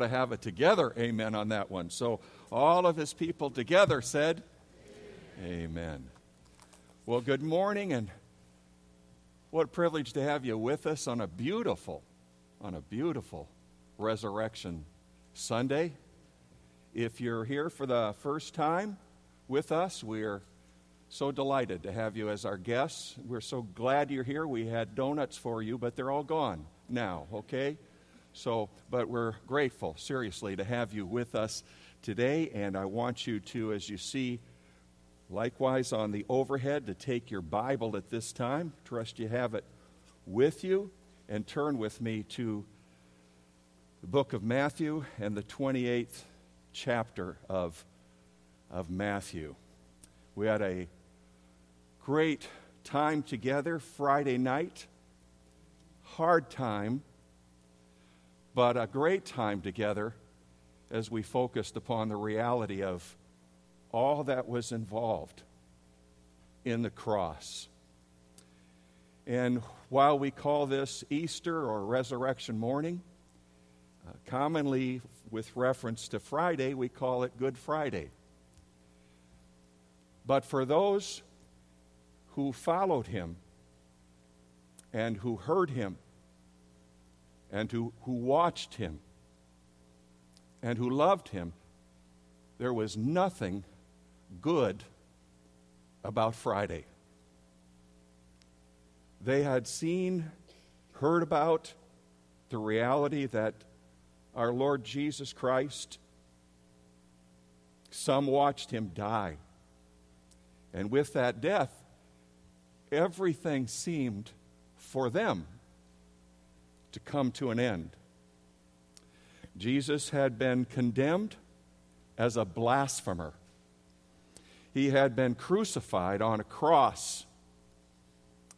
to have it together. Amen on that one. So all of his people together said, amen. Amen. Well, good morning, and what a privilege to have you with us on a beautiful Resurrection Sunday. If you're here for the first time with us, we're so delighted to have you as our guests. We're so glad you're here. We had donuts for you, but they're all gone now, okay? But we're grateful, seriously, to have you with us today, and I want you to, as you see, likewise on the overhead, to take your Bible at this time. Trust you have it with you, and turn with me to the book of Matthew and the 28th chapter of Matthew. We had a great time together Friday night, hard time, but a great time together as we focused upon the reality of all that was involved in the cross. And while we call this Easter or Resurrection Morning, commonly with reference to Friday, we call it Good Friday. But for those who followed him and who heard him and who watched him and who loved him, there was nothing good about Friday. They had seen, heard about the reality that our Lord Jesus Christ, some watched him die. And with that death, everything seemed for them to come to an end. Jesus had been condemned as a blasphemer. He had been crucified on a cross.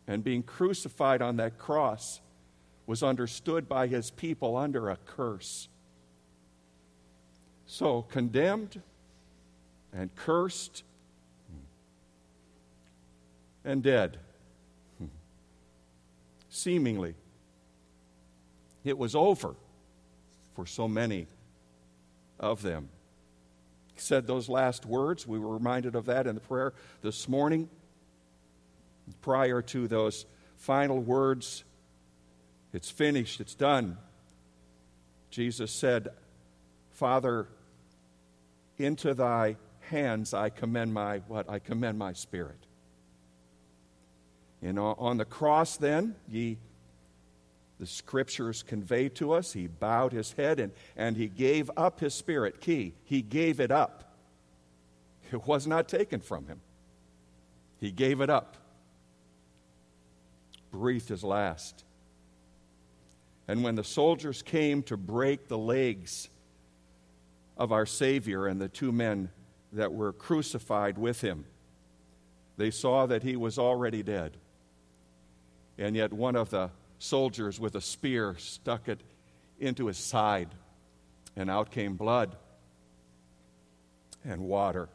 And being crucified on that cross was understood by his people under a curse. So condemned and cursed and dead, seemingly. It was over for so many of them. He said those last words. We were reminded of that in the prayer this morning. Prior to those final words, it's finished, it's done. Jesus said, Father, into thy hands I commend my, what? I commend my spirit. And on the cross then, the Scriptures convey to us, he bowed his head and he gave up his spirit. Key, he gave it up. It was not taken from him. He gave it up. Breathed his last. And when the soldiers came to break the legs of our Savior and the two men that were crucified with him, they saw that he was already dead. And yet one of the soldiers with a spear stuck it into his side, and out came blood and water.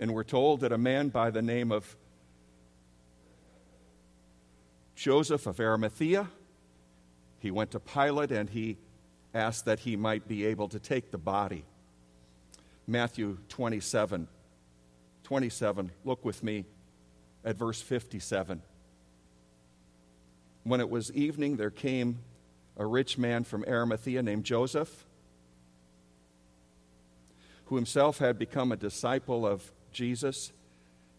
And we're told that a man by the name of Joseph of Arimathea, he went to Pilate and he asked that he might be able to take the body. Matthew 27, look with me at verse 57. When it was evening, there came a rich man from Arimathea named Joseph, who himself had become a disciple of Jesus.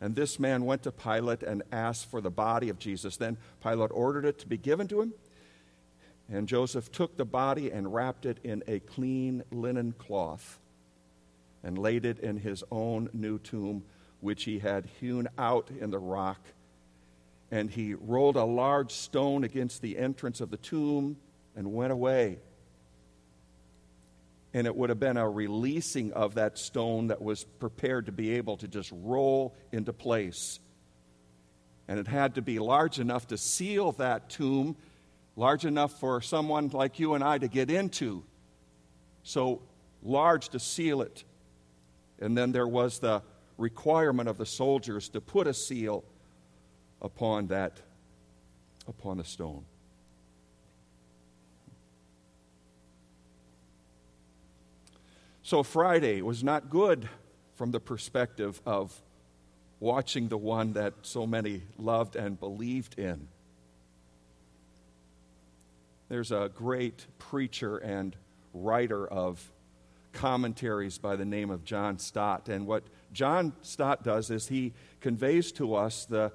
And this man went to Pilate and asked for the body of Jesus. Then Pilate ordered it to be given to him. And Joseph took the body and wrapped it in a clean linen cloth and laid it in his own new tomb, which he had hewn out in the rock. And he rolled a large stone against the entrance of the tomb and went away. And it would have been a releasing of that stone that was prepared to be able to just roll into place. And it had to be large enough to seal that tomb, large enough for someone like you and I to get into. So large to seal it. And then there was the requirement of the soldiers to put a seal upon the stone. So Friday was not good from the perspective of watching the one that so many loved and believed in. There's a great preacher and writer of commentaries by the name of John Stott. And what John Stott does is he conveys to us the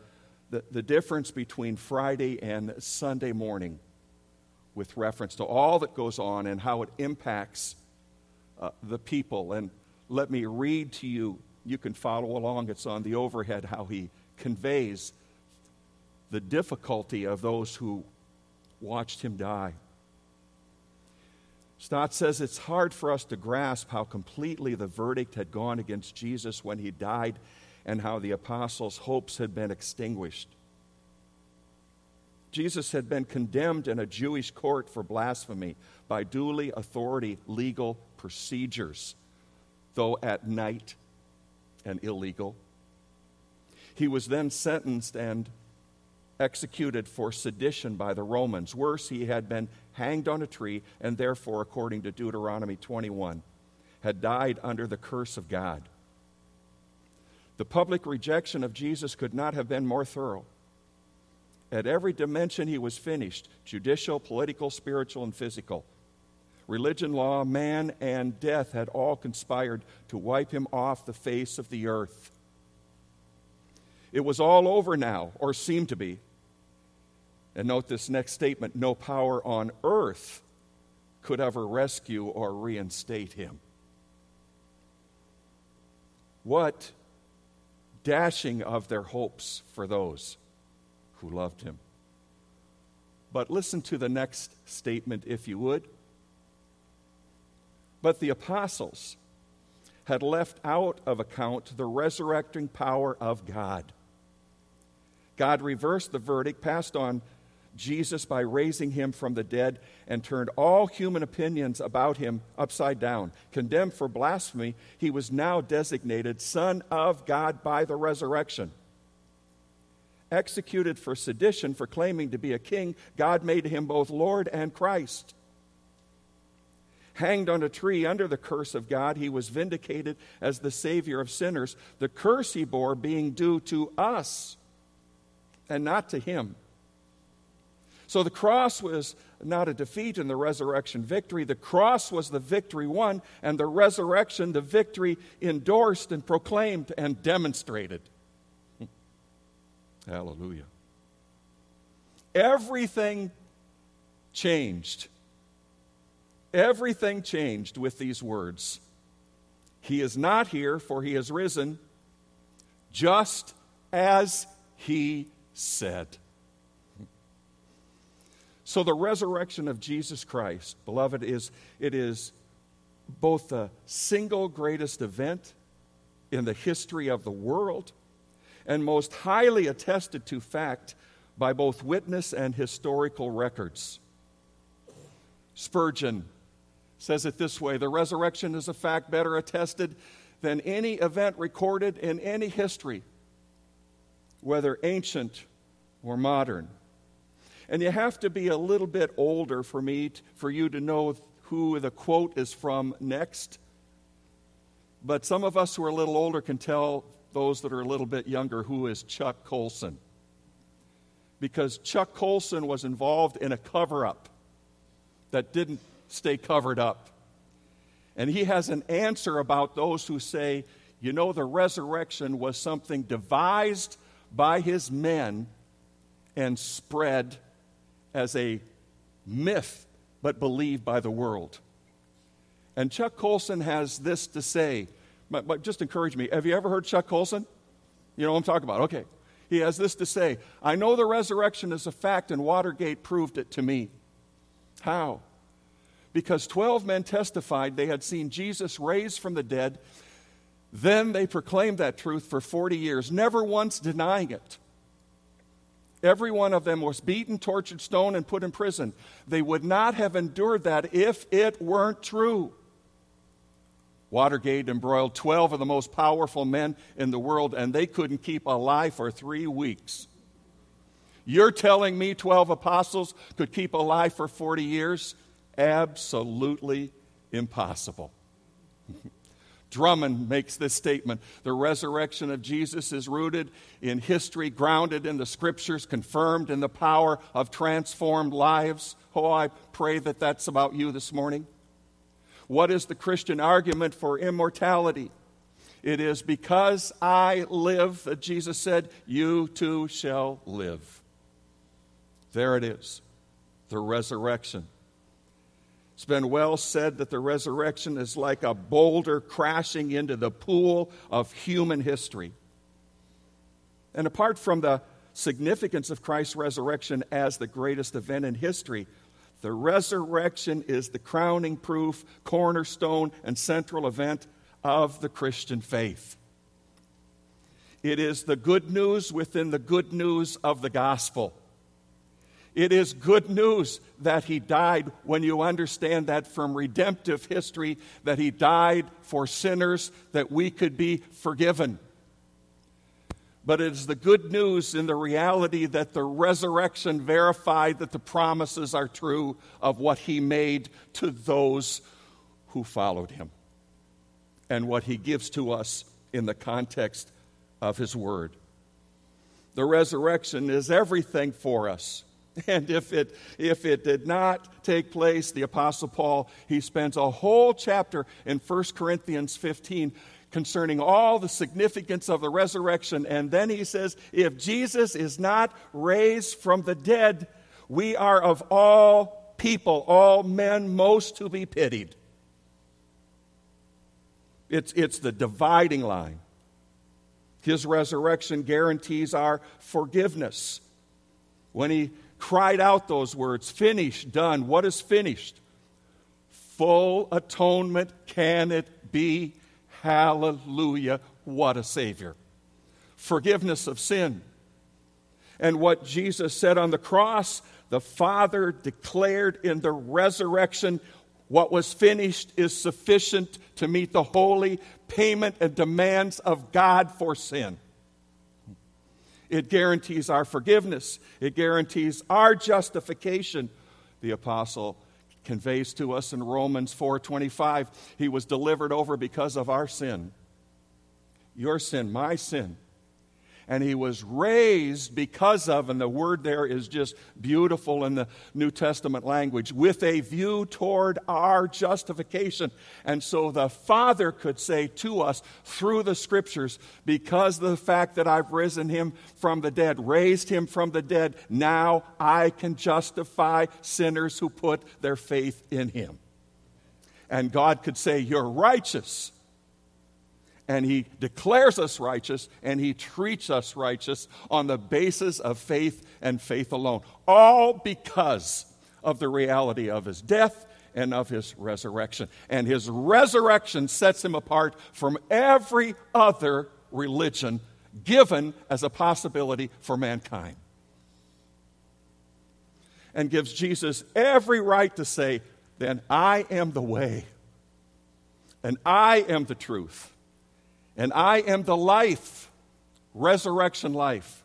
difference between Friday and Sunday morning with reference to all that goes on and how it impacts the people. And let me read to you. You can follow along. It's on the overhead how he conveys the difficulty of those who watched him die. Stott says it's hard for us to grasp how completely the verdict had gone against Jesus when he died and how the apostles' hopes had been extinguished. Jesus had been condemned in a Jewish court for blasphemy by duly authority legal procedures, though at night and illegal. He was then sentenced and executed for sedition by the Romans. Worse, he had been hanged on a tree and therefore, according to Deuteronomy 21, had died under the curse of God. The public rejection of Jesus could not have been more thorough. At every dimension he was finished: judicial, political, spiritual, and physical. Religion, law, man, and death had all conspired to wipe him off the face of the earth. It was all over now, or seemed to be. And note this next statement: no power on earth could ever rescue or reinstate him. What dashing of their hopes for those who loved him. But listen to the next statement, if you would. But the apostles had left out of account the resurrecting power of God. God reversed the verdict, passed on Jesus by raising him from the dead, and turned all human opinions about him upside down. Condemned for blasphemy, he was now designated Son of God by the resurrection. Executed for sedition, for claiming to be a king, God made him both Lord and Christ. Hanged on a tree under the curse of God, he was vindicated as the Savior of sinners, the curse he bore being due to us and not to him. So the cross was not a defeat and the resurrection victory. The cross was the victory won, and the resurrection, the victory endorsed and proclaimed and demonstrated. Hallelujah. Everything changed. Everything changed with these words. He is not here, for he is risen, just as he said. So the resurrection of Jesus Christ, beloved, it is both the single greatest event in the history of the world and most highly attested to fact by both witness and historical records. Spurgeon says it this way: the resurrection is a fact better attested than any event recorded in any history, whether ancient or modern. And you have to be a little bit older for you to know who the quote is from next. But some of us who are a little older can tell those that are a little bit younger who is Chuck Colson, because Chuck Colson was involved in a cover-up that didn't stay covered up. And he has an answer about those who say, you know, the resurrection was something devised by his men and spread as a myth, but believed by the world. And Chuck Colson has this to say. Just encourage me. Have you ever heard Chuck Colson? You know what I'm talking about. Okay. He has this to say: I know the resurrection is a fact, and Watergate proved it to me. How? Because 12 men testified they had seen Jesus raised from the dead. Then they proclaimed that truth for 40 years, never once denying it. Every one of them was beaten, tortured, stoned, and put in prison. They would not have endured that if it weren't true. Watergate embroiled 12 of the most powerful men in the world, and they couldn't keep a lie for 3 weeks. You're telling me 12 apostles could keep alive for 40 years? Absolutely impossible. Drummond makes this statement: the resurrection of Jesus is rooted in history, grounded in the scriptures, confirmed in the power of transformed lives. Oh, I pray that that's about you this morning. What is the Christian argument for immortality? It is because I live, that Jesus said, you too shall live. There it is, the resurrection. It's been well said that the resurrection is like a boulder crashing into the pool of human history. And apart from the significance of Christ's resurrection as the greatest event in history, the resurrection is the crowning proof, cornerstone, and central event of the Christian faith. It is the good news within the good news of the gospel. It is good news that he died when you understand that from redemptive history, that he died for sinners, that we could be forgiven. But it is the good news in the reality that the resurrection verified that the promises are true of what he made to those who followed him, and what he gives to us in the context of his word. The resurrection is everything for us. And if it did not take place, the Apostle Paul, he spends a whole chapter in 1 Corinthians 15 concerning all the significance of the resurrection. And then he says, if Jesus is not raised from the dead, we are of all people, all men, most to be pitied. It's the dividing line. His resurrection guarantees our forgiveness. When he cried out those words, finished, done, what is finished? Full atonement can it be? Hallelujah, what a Savior. Forgiveness of sin. And what Jesus said on the cross, the Father declared in the resurrection, what was finished is sufficient to meet the holy payment and demands of God for sin. It guarantees our forgiveness. It guarantees our justification. The apostle conveys to us in Romans 4:25, he was delivered over because of our sin. Your sin, my sin. And he was raised because of, and the word there is just beautiful in the New Testament language, with a view toward our justification. And so the Father could say to us through the Scriptures, because of the fact that I've risen him from the dead, raised him from the dead, now I can justify sinners who put their faith in him. And God could say, you're righteous. And he declares us righteous, and he treats us righteous on the basis of faith and faith alone. All because of the reality of his death and of his resurrection. And his resurrection sets him apart from every other religion given as a possibility for mankind. And gives Jesus every right to say, then I am the way, and I am the truth, and I am the life, resurrection life.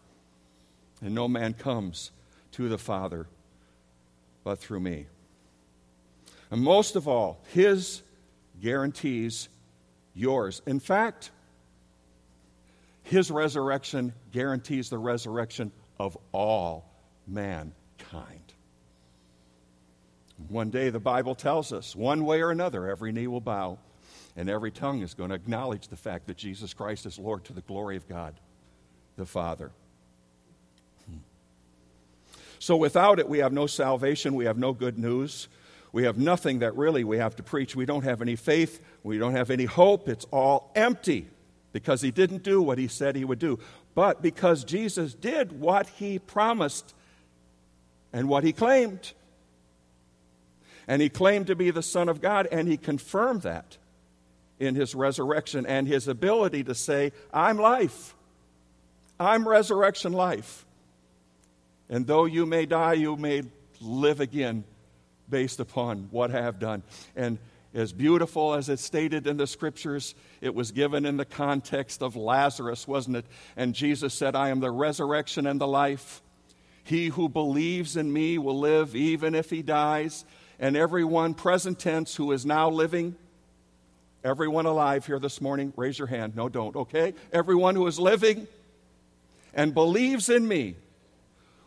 And no man comes to the Father but through me. And most of all, his guarantees yours. In fact, his resurrection guarantees the resurrection of all mankind. One day, the Bible tells us, one way or another, every knee will bow. And every tongue is going to acknowledge the fact that Jesus Christ is Lord to the glory of God, the Father. So without it, we have no salvation. We have no good news. We have nothing that really we have to preach. We don't have any faith. We don't have any hope. It's all empty because he didn't do what he said he would do. But because Jesus did what he promised and what he claimed. And he claimed to be the Son of God, and he confirmed that in his resurrection and his ability to say, I'm life. I'm resurrection life. And though you may die, you may live again based upon what I have done. And as beautiful as it's stated in the Scriptures, it was given in the context of Lazarus, wasn't it? And Jesus said, I am the resurrection and the life. He who believes in me will live even if he dies. And everyone, present tense, who is now living, Everyone alive here this morning, raise your hand. No, don't, okay? Everyone who is living and believes in me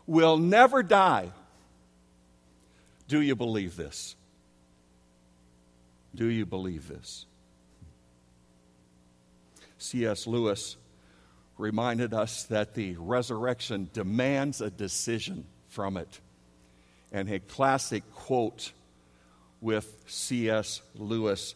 will never die. Do you believe this? Do you believe this? C.S. Lewis reminded us that the resurrection demands a decision from it. And a classic quote with C.S. Lewis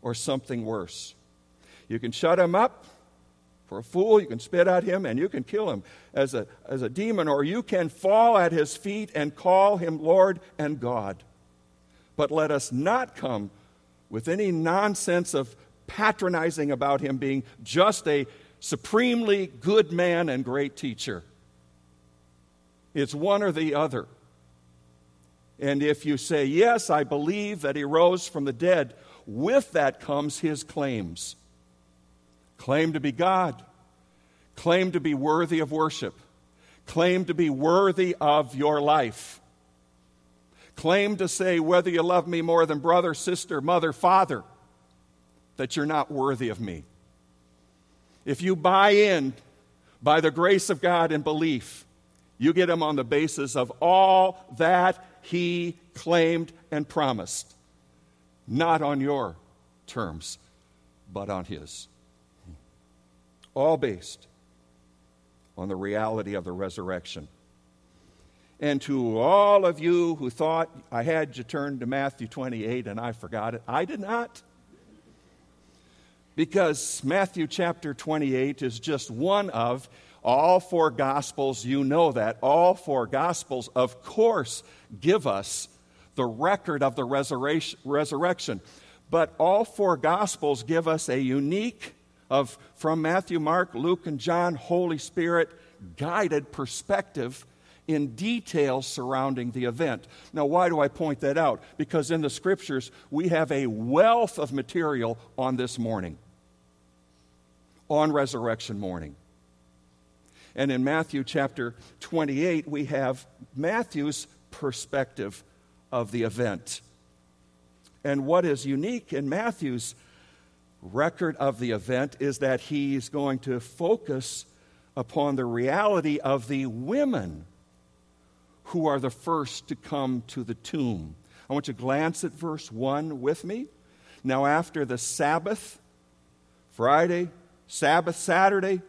or something worse. You can shut him up for a fool, you can spit at him, and you can kill him as a demon, or you can fall at his feet and call him Lord and God. But let us not come with any nonsense of patronizing about him being just a supremely good man and great teacher. It's one or the other. And if you say, yes, I believe that he rose from the dead, with that comes his claims. Claim to be God. Claim to be worthy of worship. Claim to be worthy of your life. Claim to say, whether you love me more than brother, sister, mother, father, that you're not worthy of me. If you buy in by the grace of God and belief, you get him on the basis of all that he claimed and promised. Not on your terms, but on his. All based on the reality of the resurrection. And to all of you who thought I had you turned to Matthew 28 and I forgot it, I did not. Because Matthew chapter 28 is just one of all four Gospels, you know that. All four Gospels, of course, give us the record of the resurrection. But all four Gospels give us a unique, from Matthew, Mark, Luke, and John, Holy Spirit-guided perspective in details surrounding the event. Now, why do I point that out? Because in the Scriptures, we have a wealth of material on this morning, on resurrection morning. And in Matthew chapter 28, we have Matthew's perspective of the event. And what is unique in Matthew's record of the event is that he's going to focus upon the reality of the women who are the first to come to the tomb. I want you to glance at verse 1 with me. Now, after the Sabbath, Friday, Sabbath, Saturday,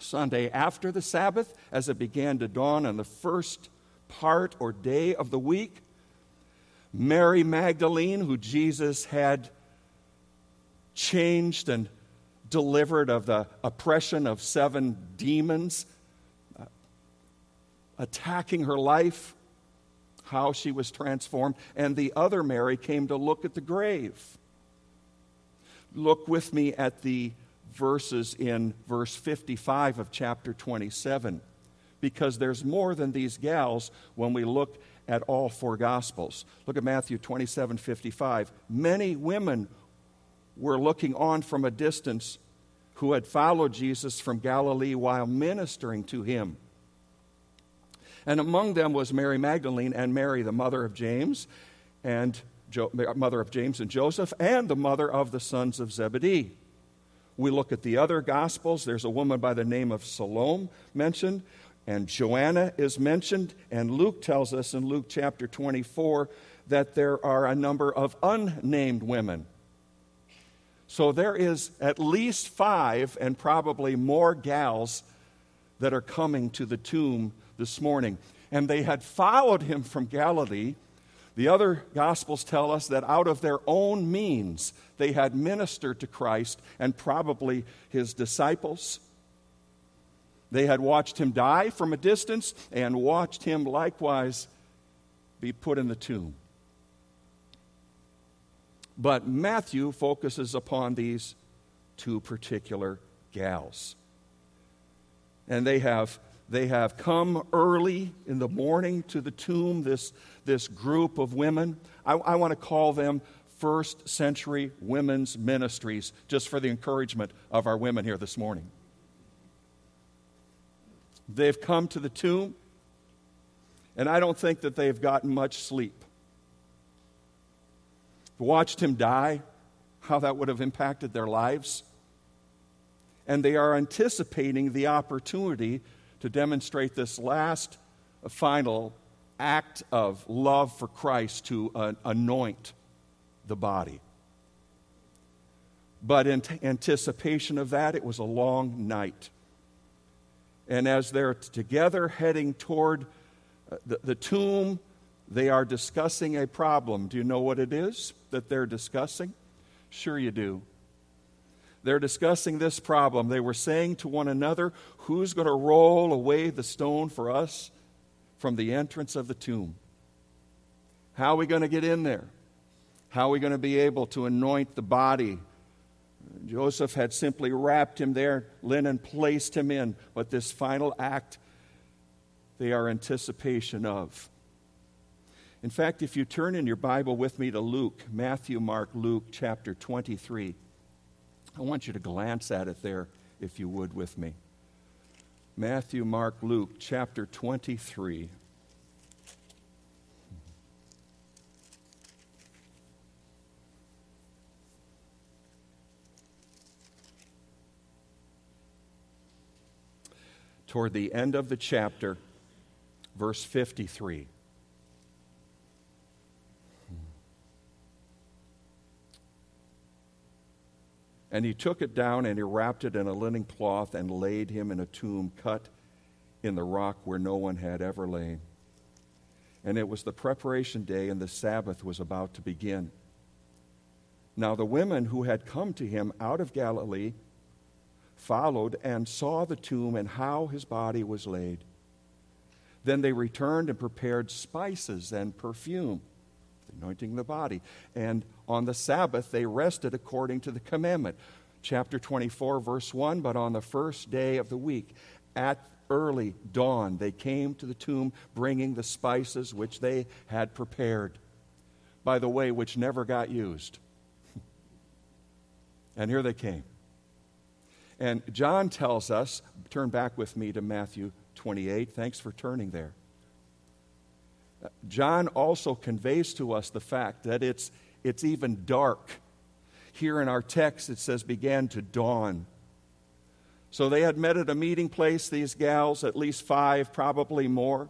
Sunday, after the Sabbath, as it began to dawn on the first part or day of the week, Mary Magdalene, who Jesus had changed and delivered of the oppression of 7 demons, attacking her life, how she was transformed, and the other Mary came to look at the grave. Look with me at the verses in verse 55 of chapter 27, because there's more than these gals when we look at all four Gospels. Look at Matthew 27:55. Many women were looking on from a distance who had followed Jesus from Galilee while ministering to him. And among them was Mary Magdalene and Mary, the mother of James and Joseph, and the mother of the sons of Zebedee. We look at the other Gospels. There's a woman by the name of Salome mentioned, and Joanna is mentioned, and Luke tells us in Luke chapter 24 that there are a number of unnamed women. So there is at least 5 and probably more gals that are coming to the tomb this morning. And they had followed him from Galilee. The other Gospels tell us that out of their own means, they had ministered to Christ and probably his disciples. They had watched him die from a distance and watched him likewise be put in the tomb. but Matthew focuses upon these two particular gals. And they have come early in the morning to the tomb, this group of women. I want to call them first century women's ministries, just for the encouragement of our women here this morning. They've come to the tomb, and I don't think that they've gotten much sleep. Watched him die, how that would have impacted their lives. And they are anticipating the opportunity to demonstrate this last, final act of love for Christ to anoint the body. But in anticipation of that, it was a long night. And as they're together heading toward the tomb, they are discussing a problem. Do you know what it is that they're discussing? Sure you do. They're discussing this problem. They were saying to one another, who's going to roll away the stone for us from the entrance of the tomb? How are we going to get in there? How are we going to be able to anoint the body? Joseph had simply wrapped him there, linen placed him in, but this final act they are anticipation of. In fact, if you turn in your Bible with me to Luke, Matthew, Mark, Luke, chapter 23, I want you to glance at it there, if you would, with me. Matthew, Mark, Luke, chapter 23. Toward the end of the chapter, verse 53. And he took it down and he wrapped it in a linen cloth and laid him in a tomb cut in the rock where no one had ever lain. And it was the preparation day, and the Sabbath was about to begin. Now the women who had come to him out of Galilee followed and saw the tomb and how his body was laid. Then they returned and prepared spices and perfume, anointing the body. And on the Sabbath they rested according to the commandment. Chapter 24, verse 1, but on the first day of the week, at early dawn, they came to the tomb bringing the spices which they had prepared. By the way, which never got used. And here they came. And John tells us, turn back with me to Matthew 28. Thanks for turning there. John also conveys to us the fact that it's even dark. Here in our text it says, began to dawn. So they had met at a meeting place, these gals, at least five, probably more.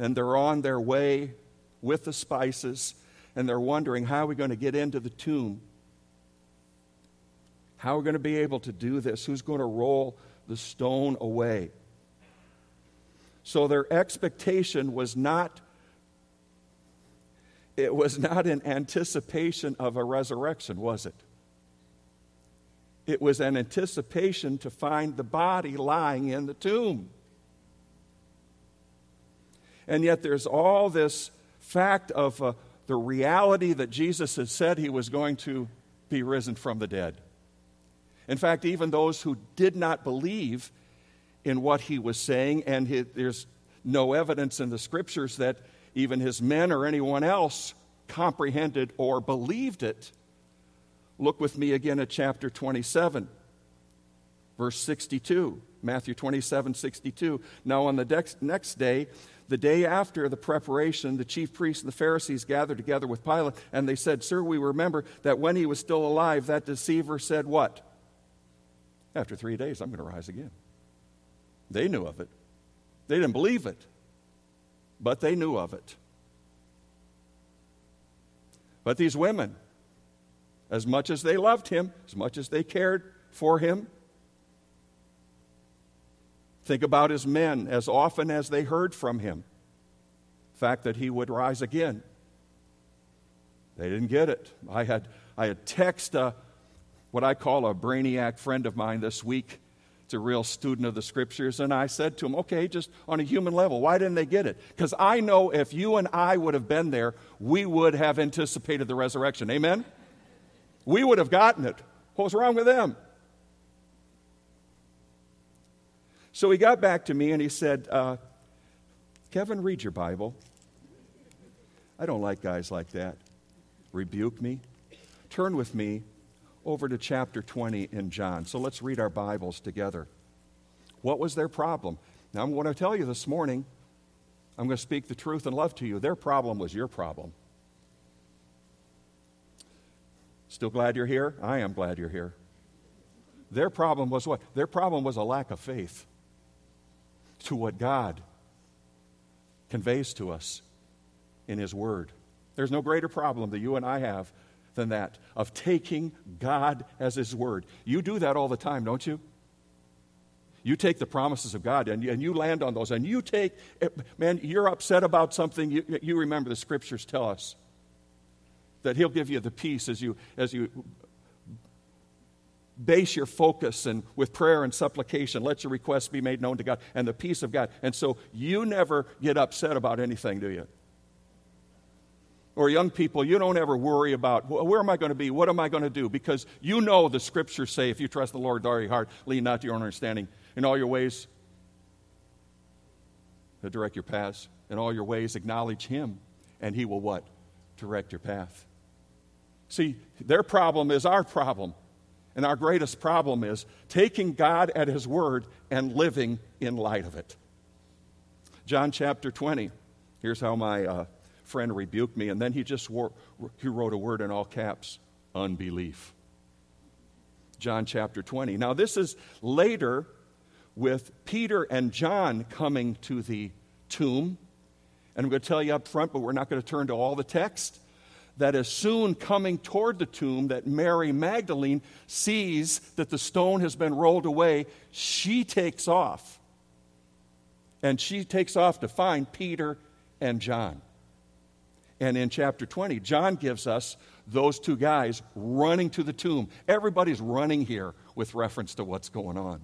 And they're on their way with the spices, and they're wondering, how are we going to get into the tomb? How are we going to be able to do this? Who's going to roll the stone away? So their expectation was not, it was not an anticipation of a resurrection, was it? It was an anticipation to find the body lying in the tomb. And yet there's all this fact of the reality that Jesus had said he was going to be risen from the dead. In fact, even those who did not believe in what he was saying, and there's no evidence in the scriptures that even his men or anyone else comprehended or believed it. Look with me again at chapter 27, verse 62, Matthew 27, 62. Now on the next day, the day after the preparation, the chief priests and the Pharisees gathered together with Pilate, and they said, Sir, we remember that when he was still alive, that deceiver said what? After 3 days, I'm going to rise again. They knew of it. They didn't believe it, but they knew of it. But these women, as much as they loved him, as much as they cared for him, think about his men as often as they heard from him, the fact that he would rise again. They didn't get it. I had text what I call a brainiac friend of mine this week, a real student of the scriptures, and I said to him, okay, just on a human level, why didn't they get it? Because I know if you and I would have been there, we would have anticipated the resurrection. Amen? We would have gotten it. What was wrong with them? So he got back to me and he said, Kevin, read your Bible. I don't like guys like that. Rebuke me. Turn with me over to chapter 20 in John. So let's read our Bibles together. What was their problem? Now, I'm going to tell you this morning, I'm going to speak the truth and love to you. Their problem was your problem. Still glad you're here? I am glad you're here. Their problem was what? Their problem was a lack of faith to what God conveys to us in His Word. There's no greater problem that you and I have than that, of taking God as His Word. You do that all the time, don't you? You take the promises of God and you land on those. And you take, man, you're upset about something. You remember the Scriptures tell us that He'll give you the peace as you base your focus and with prayer and supplication. Let your requests be made known to God and the peace of God. And so you never get upset about anything, do you? Or young people, you don't ever worry about, where am I going to be? What am I going to do? Because you know the Scriptures say, if you trust the Lord with all your heart, lean not to your own understanding. In all your ways, He'll direct your paths. In all your ways, acknowledge Him, and He will what? Direct your path. See, their problem is our problem. And our greatest problem is taking God at His Word and living in light of it. John chapter 20. Here's how my friend rebuked me, and then he just wrote a word in all caps, unbelief. John chapter 20. Now this is later with Peter and John coming to the tomb. And I'm going to tell you up front, but we're not going to turn to all the text, that as soon coming toward the tomb that Mary Magdalene sees that the stone has been rolled away, she takes off. And she takes off to find Peter and John. And in chapter 20, John gives us those two guys running to the tomb. Everybody's running here with reference to what's going on.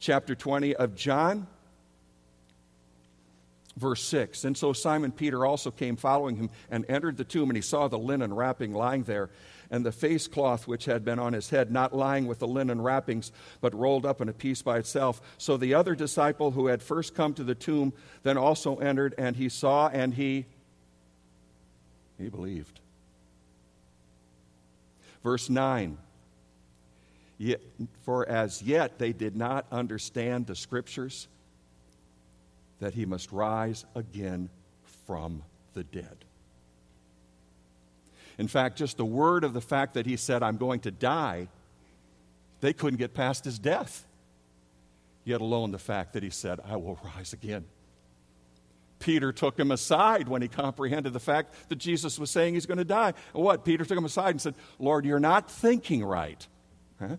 Chapter 20 of John, verse 6. And so Simon Peter also came following him and entered the tomb, and he saw the linen wrapping lying there, and the face cloth which had been on his head, not lying with the linen wrappings, but rolled up in a piece by itself. So the other disciple who had first come to the tomb then also entered, and he saw and he believed. Verse 9, yet, for as yet they did not understand the Scriptures that He must rise again from the dead. In fact, just the word of the fact that He said, I'm going to die, they couldn't get past His death, yet alone the fact that He said, I will rise again. Peter took him aside when he comprehended the fact that Jesus was saying he's going to die. What? Peter took him aside and said, Lord, you're not thinking right. Huh?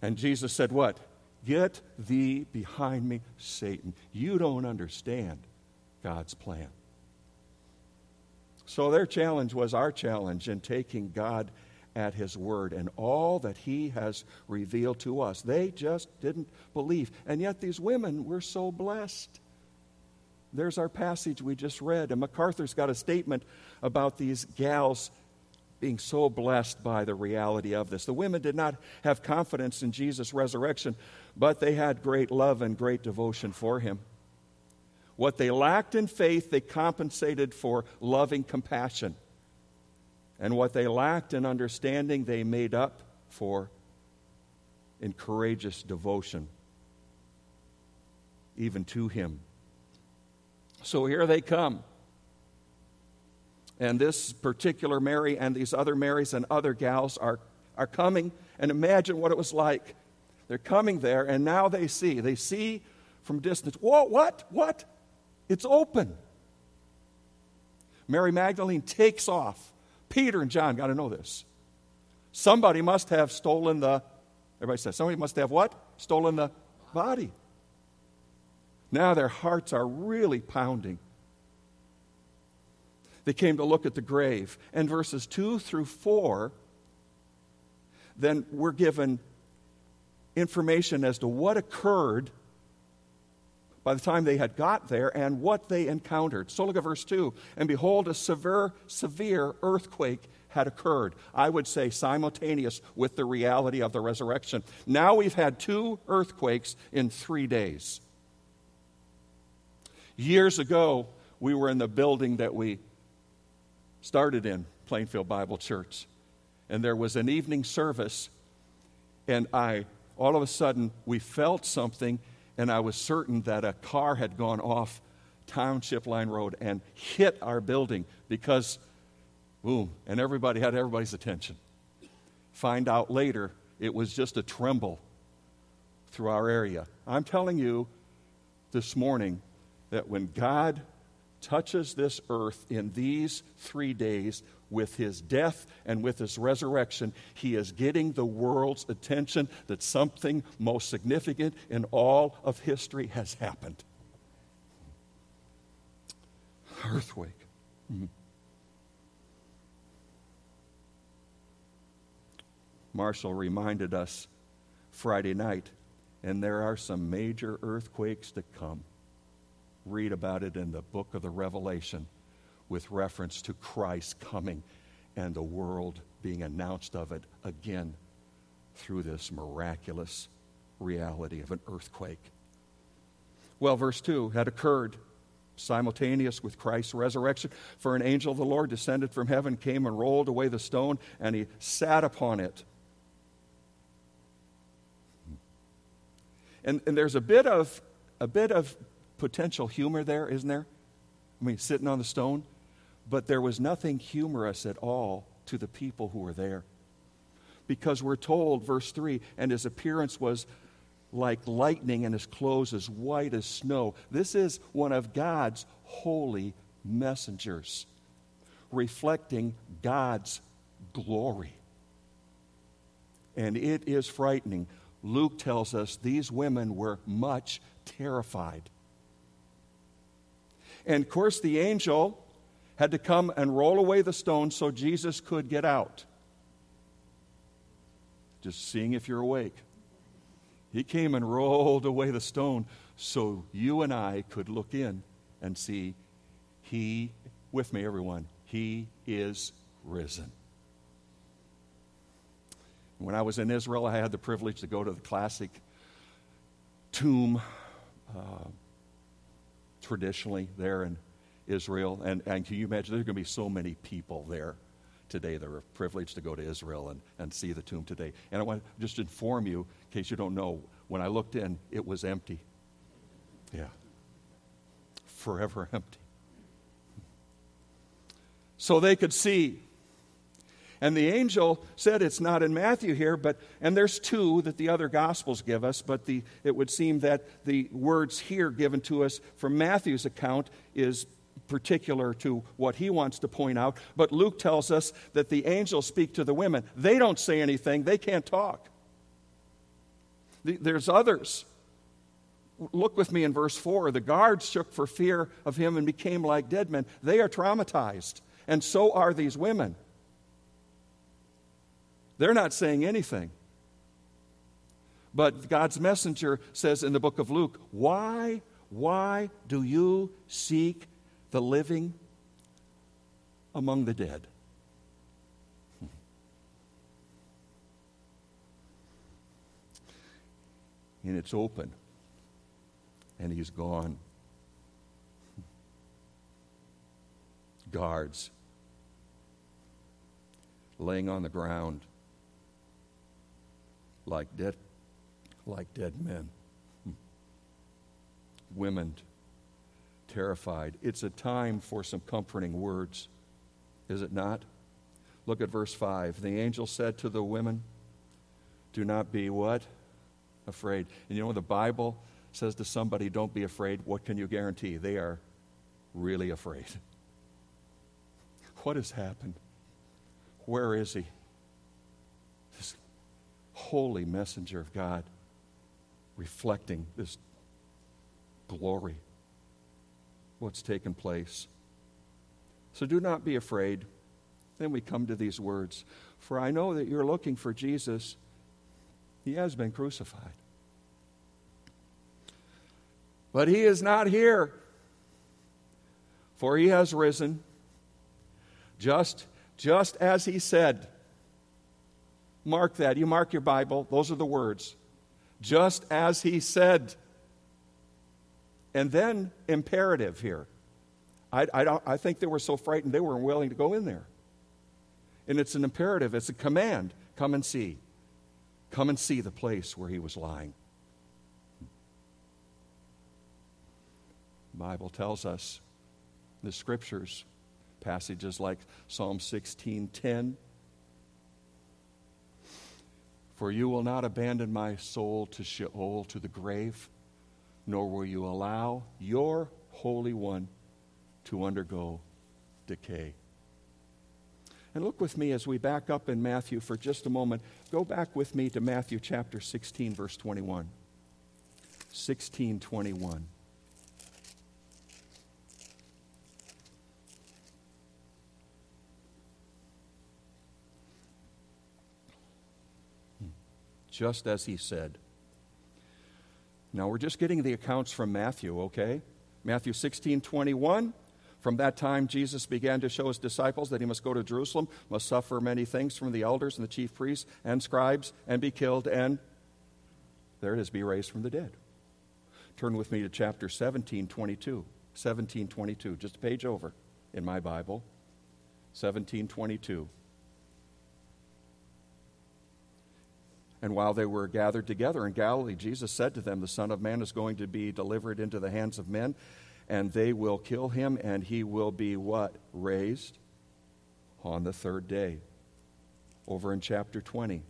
And Jesus said what? Get thee behind me, Satan. You don't understand God's plan. So their challenge was our challenge in taking God at His Word and all that He has revealed to us. They just didn't believe. And yet these women were so blessed. There's our passage we just read. And MacArthur's got a statement about these gals being so blessed by the reality of this. The women did not have confidence in Jesus' resurrection, but they had great love and great devotion for Him. What they lacked in faith, they compensated for loving compassion. And what they lacked in understanding, they made up for in courageous devotion, even to Him. So here they come. And this particular Mary and these other Marys and other gals are coming. And imagine what it was like. They're coming there, and now they see. They see from distance. Whoa, what? What? It's open. Mary Magdalene takes off. Peter and John got to know this. Somebody must have stolen the, everybody says, somebody must have what? Stolen the body. Now their hearts are really pounding. They came to look at the grave. And verses 2 through 4, then we're given information as to what occurred by the time they had got there and what they encountered. So look at verse 2. And behold, a severe earthquake had occurred. I would say simultaneous with the reality of the resurrection. Now we've had 2 earthquakes in 3 days. Years ago, we were in the building that we started in, Plainfield Bible Church, and there was an evening service, and all of a sudden, we felt something, and I was certain that a car had gone off Township Line Road and hit our building because, boom, and everybody had everybody's attention. Find out later, it was just a tremble through our area. I'm telling you this morning that when God touches this earth in these 3 days with his death and with his resurrection, he is getting the world's attention that something most significant in all of history has happened. Earthquake. Mm-hmm. Marshall reminded us Friday night, and there are some major earthquakes to come. Read about it in the book of the Revelation with reference to Christ coming and the world being announced of it again through this miraculous reality of an earthquake. Well, verse 2 had occurred simultaneous with Christ's resurrection. For an angel of the Lord descended from heaven, came and rolled away the stone, and he sat upon it. And there's a bit of potential humor there, isn't there? I mean, sitting on the stone. But there was nothing humorous at all to the people who were there. Because we're told, verse 3, and his appearance was like lightning and his clothes as white as snow. This is one of God's holy messengers, reflecting God's glory. And it is frightening. Luke tells us these women were much terrified. And, of course, the angel had to come and roll away the stone so Jesus could get out. Just seeing if you're awake. He came and rolled away the stone so you and I could look in and see he, with me, everyone, he is risen. When I was in Israel, I had the privilege to go to the classic tomb traditionally there in Israel. And can you imagine, there's going to be so many people there today that are privileged to go to Israel and see the tomb today. And I want to just inform you, in case you don't know, when I looked in, it was empty. Yeah. Forever empty. So they could see. And the angel said, it's not in Matthew here, but, and there's 2 that the other Gospels give us, but it would seem that the words here given to us from Matthew's account is particular to what he wants to point out. But Luke tells us that the angels speak to the women. They don't say anything. They can't talk. There's others. Look with me in verse 4. The guards shook for fear of him and became like dead men. They are traumatized, and so are these women. They're not saying anything. But God's messenger says in the book of Luke, why do you seek the living among the dead? And it's open. And he's gone. Guards laying on the ground. Like dead men. Women terrified. It's a time for some comforting words, is it not? Look at verse 5. The angel said to the women, do not be what? Afraid. And you know, when the Bible says to somebody, don't be afraid, what can you guarantee? They are really afraid. What has happened? Where is he? This holy messenger of God, reflecting this glory, what's taken place. So do not be afraid. Then we come to these words. For I know that you're looking for Jesus. He has been crucified. But he is not here, for he has risen, just just as he said. Mark that. You mark your Bible. Those are the words. Just as he said. And then imperative here. I think they were so frightened they weren't willing to go in there. And it's an imperative. It's a command. Come and see. Come and see the place where he was lying. The Bible tells us, the Scriptures, passages like Psalm 16:10, "For you will not abandon my soul to Sheol, to the grave, nor will you allow your Holy One to undergo decay." And look with me as we back up in Matthew for just a moment. Go back with me to Matthew chapter 16, verse 21. 16:21. Just as he said. Now we're just getting the accounts from Matthew, okay? Matthew 16:21. From that time, Jesus began to show his disciples that he must go to Jerusalem, must suffer many things from the elders and the chief priests and scribes, and be killed, and there it is, be raised from the dead. Turn with me to chapter 17:22. 17:22, just a page over in my Bible. 17:22. And while they were gathered together in Galilee, Jesus said to them, "The Son of Man is going to be delivered into the hands of men, and they will kill him, and he will be" what? Raised on the third day. Over in chapter 20.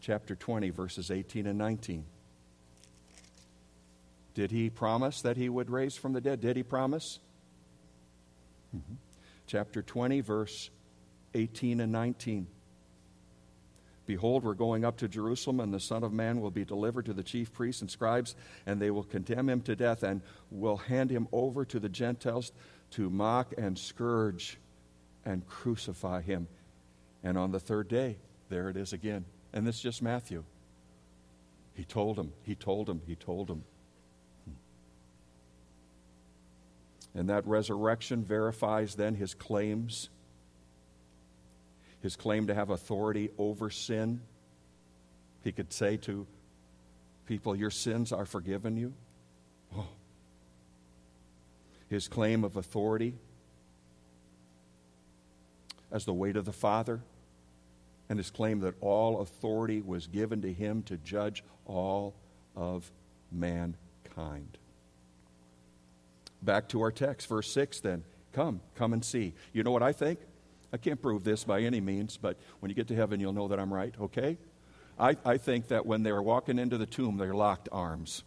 Chapter 20, verses 18 and 19. Did he promise that he would raise from the dead? Did he promise? Mm-hmm. Chapter 20, verse 18 and 19. "Behold, we're going up to Jerusalem, and the Son of Man will be delivered to the chief priests and scribes, and they will condemn him to death and will hand him over to the Gentiles to mock and scourge and crucify him. And on the third day," there it is again. And this is just Matthew. He told him, he told him, he told him. And that resurrection verifies then his claims. His claim to have authority over sin. He could say to people, "Your sins are forgiven you." Oh. His claim of authority as the weight of the Father, and his claim that all authority was given to him to judge all of mankind. Back to our text, verse 6 then. Come and see. You know what I think? I can't prove this by any means, but when you get to heaven, you'll know that I'm right, okay? I think that when they were walking into the tomb, they're locked arms.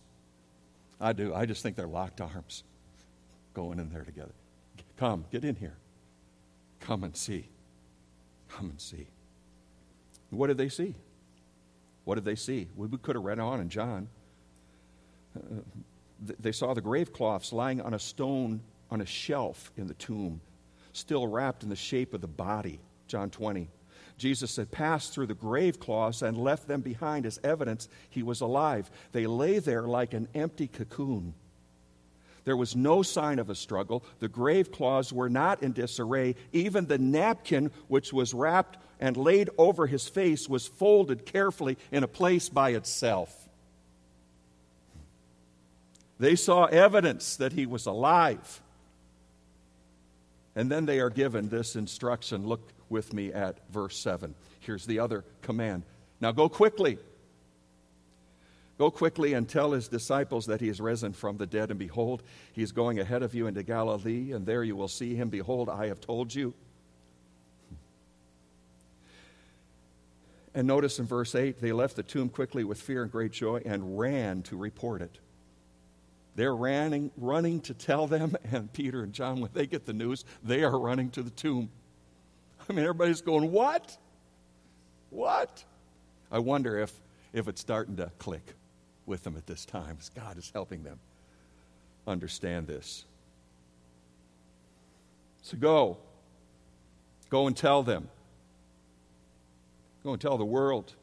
I do. I just think they're locked arms going in there together. Come, get in here. Come and see. Come and see. What did they see? What did they see? We could have read on in John. They saw the grave cloths lying on a stone, on a shelf in the tomb, still wrapped in the shape of the body, John 20. Jesus had passed through the grave cloths and left them behind as evidence he was alive. They lay there like an empty cocoon. There was no sign of a struggle. The grave cloths were not in disarray. Even the napkin which was wrapped and laid over his face was folded carefully in a place by itself. They saw evidence that he was alive. And then they are given this instruction. Look with me at verse 7. Here's the other command. Now go quickly. Go quickly and tell his disciples that he is risen from the dead. And behold, he is going ahead of you into Galilee, and there you will see him. Behold, I have told you. And notice in verse 8, they left the tomb quickly with fear and great joy and ran to report it. They're running to tell them, and Peter and John, when they get the news, they are running to the tomb. I mean, everybody's going, what? What? I wonder if it's starting to click with them at this time, as God is helping them understand this. So go. Go and tell them. Go and tell the world.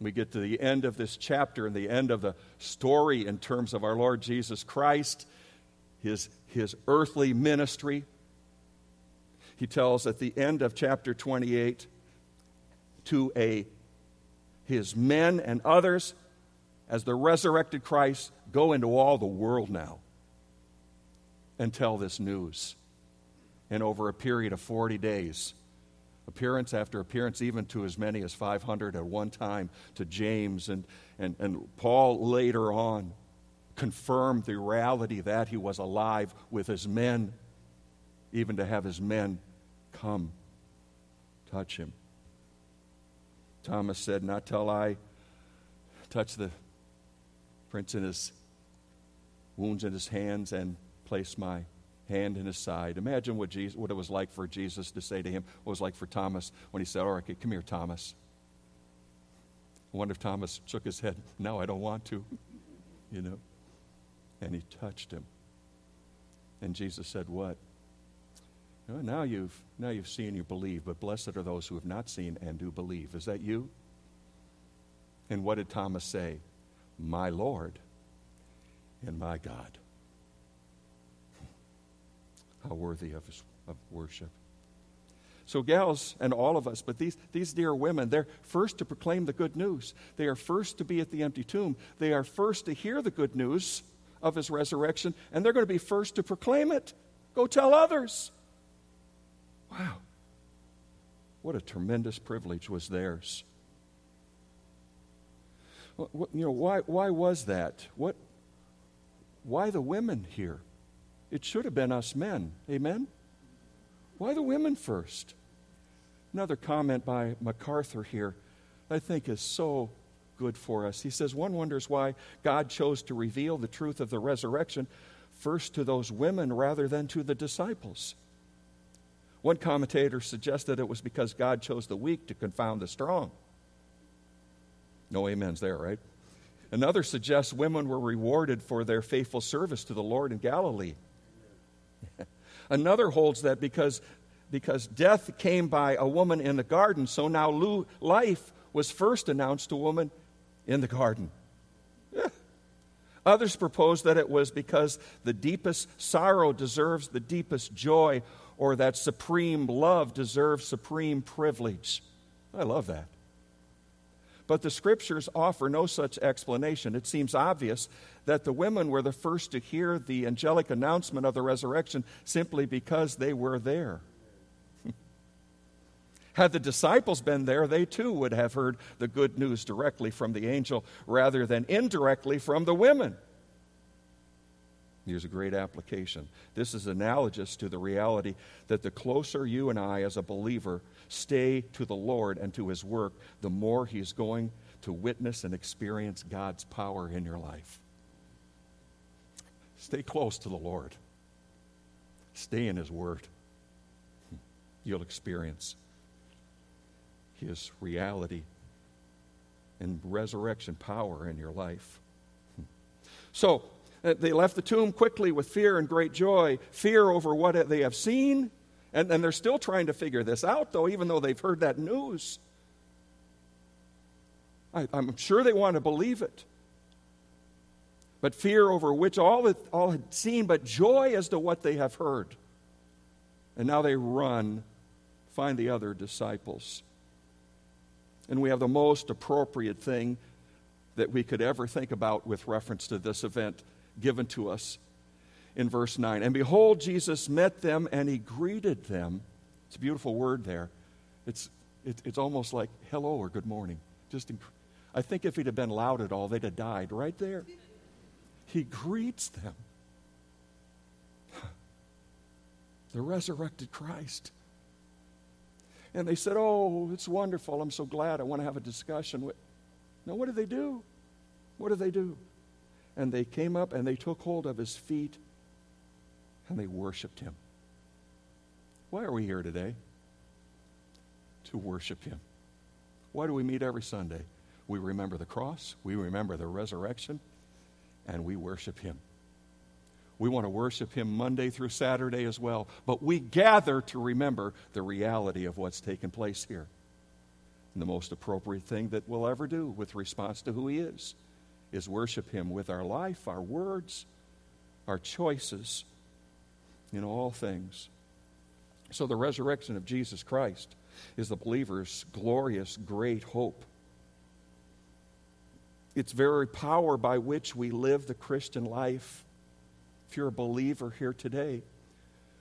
We get to the end of this chapter and the end of the story in terms of our Lord Jesus Christ, his earthly ministry. he tells at the end of chapter 28 to his men and others, as the resurrected Christ, go into all the world now and tell this news. And over a period of 40 days, appearance after appearance, even to as many as 500 at one time, to James and Paul later on, confirmed the reality that he was alive with his men, even to have his men come, touch him. Thomas said, "Not till I touch the prints in his wounds in his hands and place my hand in his side." Imagine what it was like for Jesus to say to him, what it was like for Thomas when he said, "All right, come here, Thomas." I wonder if Thomas shook his head, "No, I don't want to," you know. And he touched him. And Jesus said, "What? Now you've seen, you believe, but blessed are those who have not seen and do believe." Is that you? And what did Thomas say? "My Lord and my God." How worthy of worship. So gals, and all of us, but these dear women, they're first to proclaim the good news. They are first to be at the empty tomb. They are first to hear the good news of his resurrection, and they're going to be first to proclaim it. Go tell others. Wow. What a tremendous privilege was theirs. Why was that? Why the women here? It should have been us men. Amen? Why the women first? Another comment by MacArthur here I think is so good for us. He says, "One wonders why God chose to reveal the truth of the resurrection first to those women rather than to the disciples." One commentator suggested it was because God chose the weak to confound the strong. No amens there, right? Another suggests women were rewarded for their faithful service to the Lord in Galilee. Another holds that because death came by a woman in the garden, so now life was first announced to a woman in the garden. Yeah. Others propose that it was because the deepest sorrow deserves the deepest joy, or that supreme love deserves supreme privilege. I love that. But the Scriptures offer no such explanation. It seems obvious that the women were the first to hear the angelic announcement of the resurrection simply because they were there. Had the disciples been there, they too would have heard the good news directly from the angel rather than indirectly from the women. Here's a great application. This is analogous to the reality that the closer you and I as a believer stay to the Lord and to his work, the more he's going to witness and experience God's power in your life. Stay close to the Lord. Stay in his word. You'll experience his reality and resurrection power in your life. So, they left the tomb quickly with fear and great joy, fear over what they have seen, and they're still trying to figure this out, though, even though they've heard that news. I'm sure they want to believe it. But fear over which all had seen, but joy as to what they have heard. And now they run, find the other disciples. And we have the most appropriate thing that we could ever think about with reference to this event given to us in verse 9. "And behold, Jesus met them, and he greeted them." It's a beautiful word there. It's almost like hello or good morning. I think if he'd have been loud at all, they'd have died right there. He greets them. The resurrected Christ. And they said, "Oh, it's wonderful. I'm so glad. I want to have a discussion with..." Now, what did they do? What did they do? And they came up and they took hold of his feet and they worshiped him. Why are we here today? To worship him. Why do we meet every Sunday? We remember the cross, we remember the resurrection, and we worship him. We want to worship him Monday through Saturday as well, but we gather to remember the reality of what's taken place here. And the most appropriate thing that we'll ever do with response to who he is worship him with our life, our words, our choices, in all things. So the resurrection of Jesus Christ is the believer's glorious great hope. It's very power by which we live the Christian life. If you're a believer here today,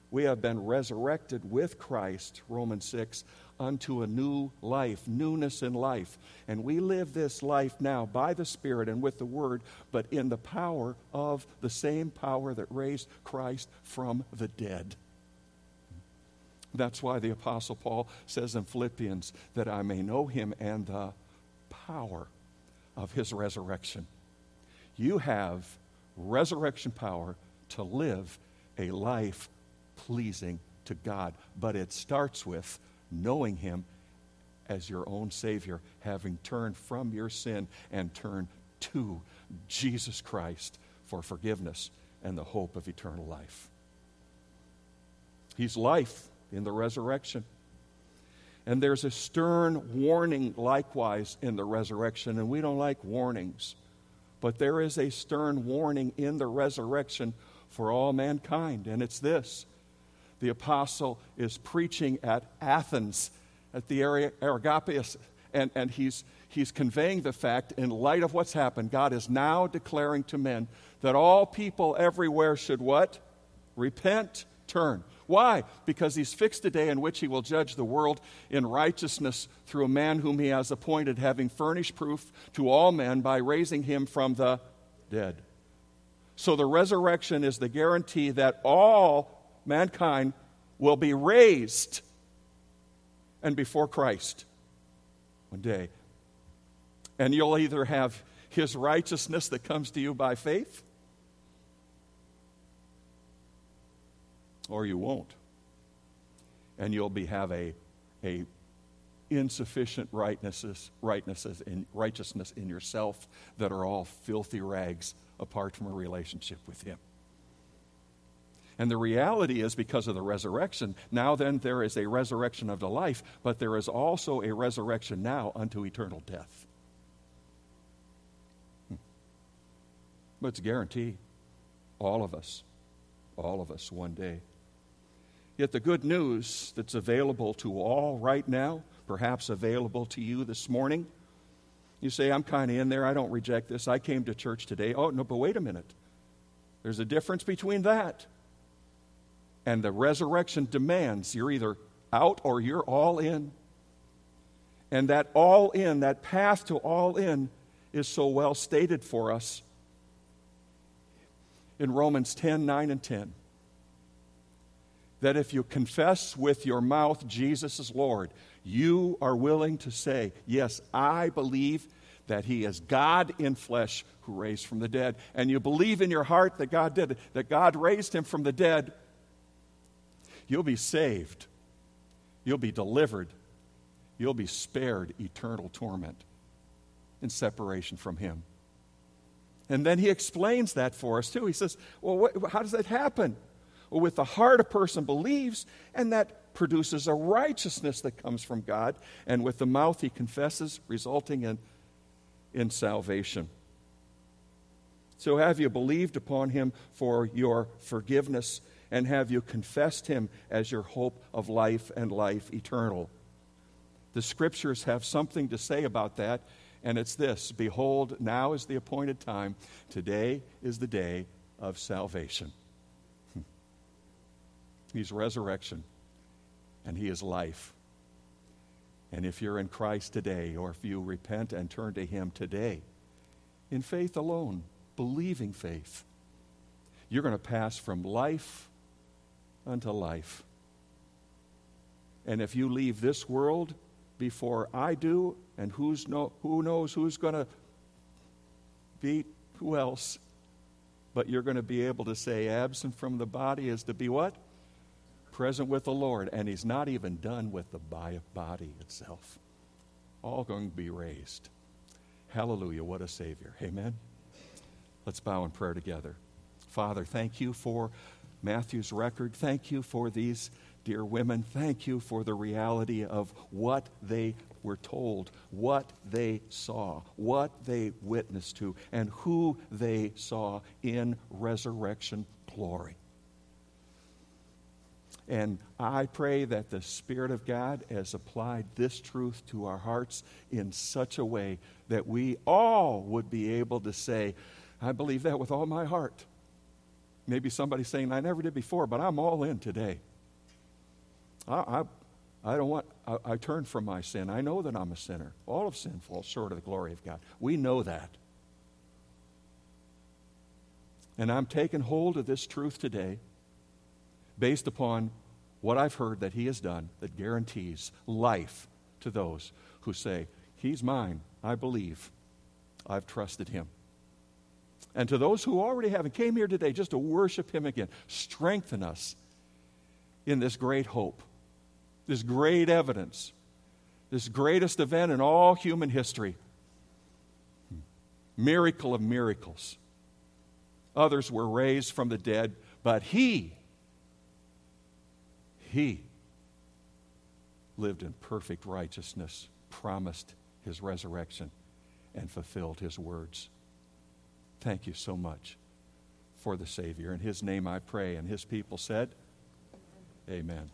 we have been resurrected with Christ, Romans 6, unto a new life, newness in life. And we live this life now by the Spirit and with the Word, but in the power of the same power that raised Christ from the dead. That's why the Apostle Paul says in Philippians, that I may know him and the power of his resurrection. You have resurrection power to live a life pleasing to God, but it starts with knowing him as your own Savior, having turned from your sin and turned to Jesus Christ for forgiveness and the hope of eternal life. He's life in the resurrection. And there's a stern warning likewise in the resurrection, and we don't like warnings, but there is a stern warning in the resurrection for all mankind, and it's this. The apostle is preaching at Athens, at the Areopagus, and he's conveying the fact, in light of what's happened, God is now declaring to men that all people everywhere should what? Repent, turn. Why? Because he's fixed a day in which he will judge the world in righteousness through a man whom he has appointed, having furnished proof to all men by raising him from the dead. So the resurrection is the guarantee that all mankind will be raised and before Christ one day. And you'll either have his righteousness that comes to you by faith, or you won't. And you'll have a insufficient righteousness in yourself that are all filthy rags apart from a relationship with him. And the reality is, because of the resurrection, now then there is a resurrection of the life, but there is also a resurrection now unto eternal death. But it's a guarantee. All of us one day. Yet the good news that's available to all right now, perhaps available to you this morning, you say, I'm kind of in there, I don't reject this, I came to church today. Oh, no, but wait a minute. There's a difference between that and the resurrection demands. You're either out or you're all in. And that all in, that path to all in, is so well stated for us in Romans 10, 9, and 10, that if you confess with your mouth Jesus is Lord, you are willing to say, yes, I believe that he is God in flesh who raised from the dead. And you believe in your heart that God did it, that God raised him from the dead. You'll be saved. You'll be delivered. You'll be spared eternal torment and separation from him. And then he explains that for us, too. He says, well, how does that happen? Well, with the heart a person believes, and that produces a righteousness that comes from God. And with the mouth he confesses, resulting in salvation. So have you believed upon him for your forgiveness? And have you confessed him as your hope of life and life eternal? The scriptures have something to say about that. And it's this: behold, now is the appointed time. Today is the day of salvation. He's resurrection, and he is life. And if you're in Christ today, or if you repent and turn to him today, in faith alone, believing faith, you're going to pass from life unto life. And if you leave this world before I do, and who knows who's going to beat who else, but you're going to be able to say, absent from the body is to be what? Present with the Lord. And he's not even done with the body itself. All going to be raised. Hallelujah, what a Savior. Amen? Let's bow in prayer together. Father, thank you for Matthew's record. Thank you for these dear women, thank you for the reality of what they were told, what they saw, what they witnessed to, and who they saw in resurrection glory. And I pray that the Spirit of God has applied this truth to our hearts in such a way that we all would be able to say, I believe that with all my heart. Maybe somebody's saying, I never did before, but I'm all in today. I turn from my sin. I know that I'm a sinner. All of sin falls short of the glory of God. We know that. And I'm taking hold of this truth today based upon what I've heard that he has done that guarantees life to those who say, he's mine, I believe, I've trusted him. And to those who already have and came here today just to worship him again, strengthen us in this great hope, this great evidence, this greatest event in all human history, miracle of miracles. Others were raised from the dead, but he lived in perfect righteousness, promised his resurrection, and fulfilled his words. Thank you so much for the Savior. In his name I pray, and his people said, Amen.